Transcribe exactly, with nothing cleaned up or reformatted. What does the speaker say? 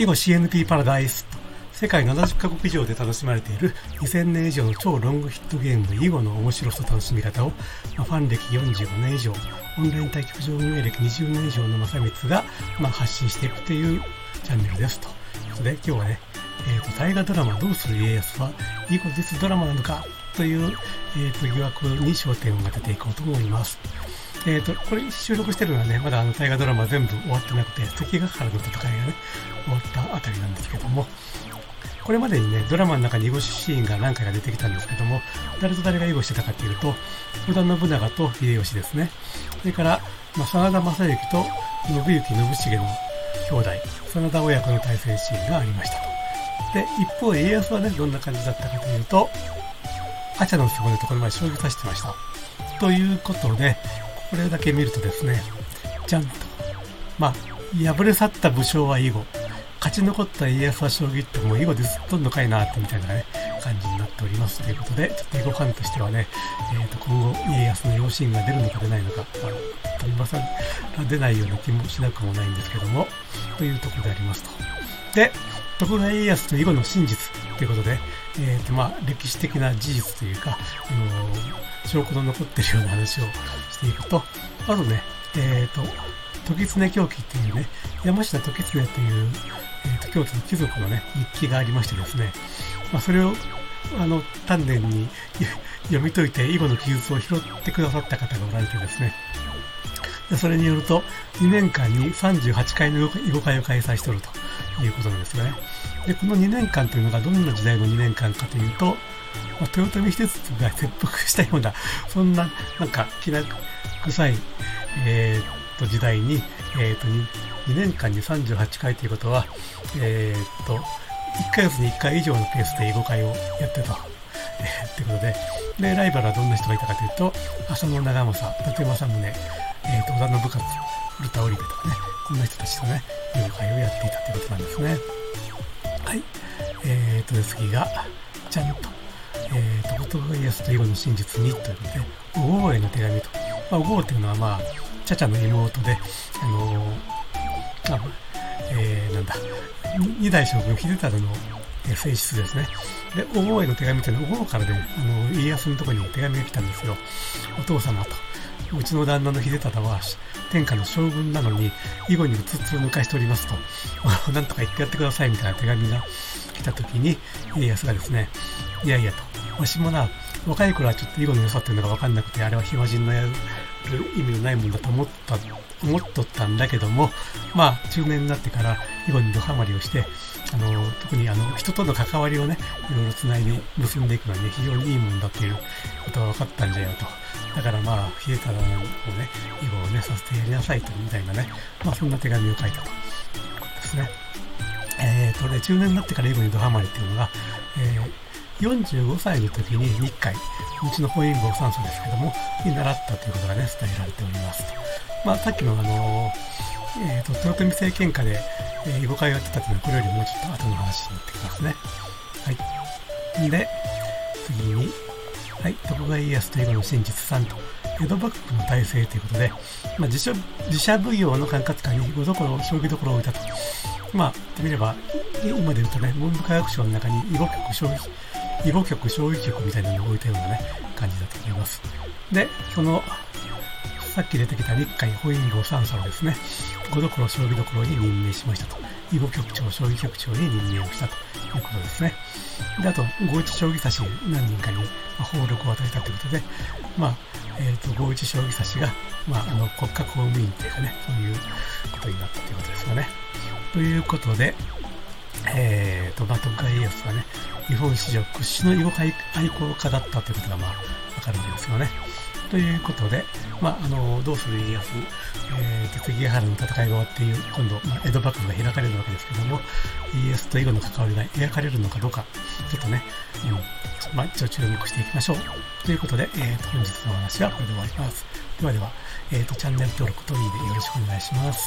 以後 シーエヌピー パラダイスと世界ななじゅっかこく以上で楽しまれているにせんねん以上の超ロングヒットゲーム囲碁の面白さと楽しみ方を、まあ、ファン歴よんじゅうごねん以上、オンライン対局場運営歴にじゅうねん以上の正光が、まあ、発信していくというチャンネルですと。それで今日はね、えーと、大河ドラマどうする家康は囲碁実ドラマなのかという、えーと、疑惑に焦点を当てていこうと思います。えーと、これ収録してるのはね、まだあの大河ドラマ全部終わってなくて、関ヶ原の戦いがね、終わったあたりなんですけども、これまでにね、ドラマの中に囲碁シーンが何回か出てきたんですけども、誰と誰が囲碁してたかっていうと、織田信長と秀吉ですね。それから、まあ、真田昌幸と信行信繁の兄弟、真田親子の対戦シーンがありましたと。で、一方家康はね、どんな感じだったかというと、アチャの底のところまで将棋指してました。ということで、これだけ見るとですね、じゃんと。まあ、敗れ去った武将は囲碁、勝ち残った家康は将棋ってもう囲碁でずっとんのかいなってみたいなね、感じになっておりますということで、ちょっと囲碁ファンとしてはね、えー、と今後家康の養子が出るのか出ないのか、まあ、富山さんが出ないような気もしなくもないんですけども、というところでありますと。で、徳川家康の囲碁の真実ということで、えーとまあ、歴史的な事実というか、あのー、証拠の残っているような話をしていくと、あとね、えーと、時常狂気っていうね、山下時常という、えーと、京都の貴族のね、日記がありましてですね、まあ、それをあの丹念に読み解いて囲碁の記述を拾ってくださった方がおられてですね、でそれによると、にねんかんにさんじゅうはちかいの囲碁会を開催しておると。いうことなんですね。で、このにねんかんというのがどんな時代のにねんかんかというと、まあ、豊臣秀次が切腹したような、そんな、なんか、きな臭い、えー、っと、時代に、えー、っと2、にねんかんにさんじゅうはちかいということは、えー、っと、いっかげつにいっかい以上のペースで囲碁会をやってたと。えー、ってことで、で、ライバルはどんな人がいたかというと、浅野長政、伊達政宗、えー、っと、織田信雄、古田織部とかね、こんな人たちとね、囲碁会をやっていたということなんですね。はい。えーと、次が、ちゃんと、えーと、徳川家康と囲碁の真実にということで、おごうへの手紙と。まあ、おごうというのは、まあ、ちゃちゃの妹で、あのー、あえー、なんだ、二代将軍秀忠の正室ですね。で、おごうへの手紙というのは、おごうからでも、あのー、家康のところに手紙が来たんですよ。お父様と。うちの旦那の秀忠は天下の将軍なのに囲碁にうつつを抜かしておりますとなんとか言ってやってくださいみたいな手紙が来た時に家康がですね、いやいやと、わしもな、若い頃はちょっと囲碁の良さっていうのが分かんなくて、あれは暇人のやる意味のないもんだと思った思っとったんだけども、まあ中年になってから囲碁にドハマりをして、あの特にあの人との関わりをね、いろいろつないで結んでいくのはね、非常にいいもんだということが分かったんじゃよと。だからまあ、秀忠をね、囲碁をね、させてやりなさいと、みたいなね、まあそんな手紙を書いたと。ですね。えーとね、中年になってから囲碁にドハマりっていうのが、えー、よんじゅうごさいの時に日海、うちの本因坊三祖ですけども、に習ったということがね、伝えられておりますと。まあさっきのあの、えーと、豊臣政権下で囲碁会をやってたというのは、これよりもうちょっと後の話になってきますね。はい。で、次に、はい、徳川家康と囲碁の真実さんと、江戸幕府の体制ということで、まあ、自社、自社奉行の管轄下に囲碁どころ、将棋どころを置いたと。まあ、言ってみれば、今で言うとね、文部科学省の中に囲碁局、将棋、囲碁局、将棋局みたいなのを置いたようなね、感じだと思います。で、この、さっき出てきた日海本因坊三佐をですね、碁どころ、将棋どころに任命しましたと。囲碁局長、将棋局長に任命をしたということですね。で、あと、五一将棋指し何人かに、まあ、報禄を与えたということで、まあ、えっ、ー、と、五一将棋指しが、まあ、あの、国家公務員というかね、そういうことになったということですよね。ということで、えっ、ー、と、まあ、徳川家康はね、日本史上屈指の囲碁愛好家だったということが、まあ、わかるわけですよね。ということで、まあ、あの、どうする家康、えーと、関ヶ原の戦いが終わっている、今度、まあ、江戸幕府が開かれるわけですけども、家康と囲碁の関わりが描かれるのかどうか、ちょっとね、うん、まあ、一応注目していきましょう。ということで、えーと、本日の話はこれで終わります。ではでは、えーと、チャンネル登録といいね、よろしくお願いします。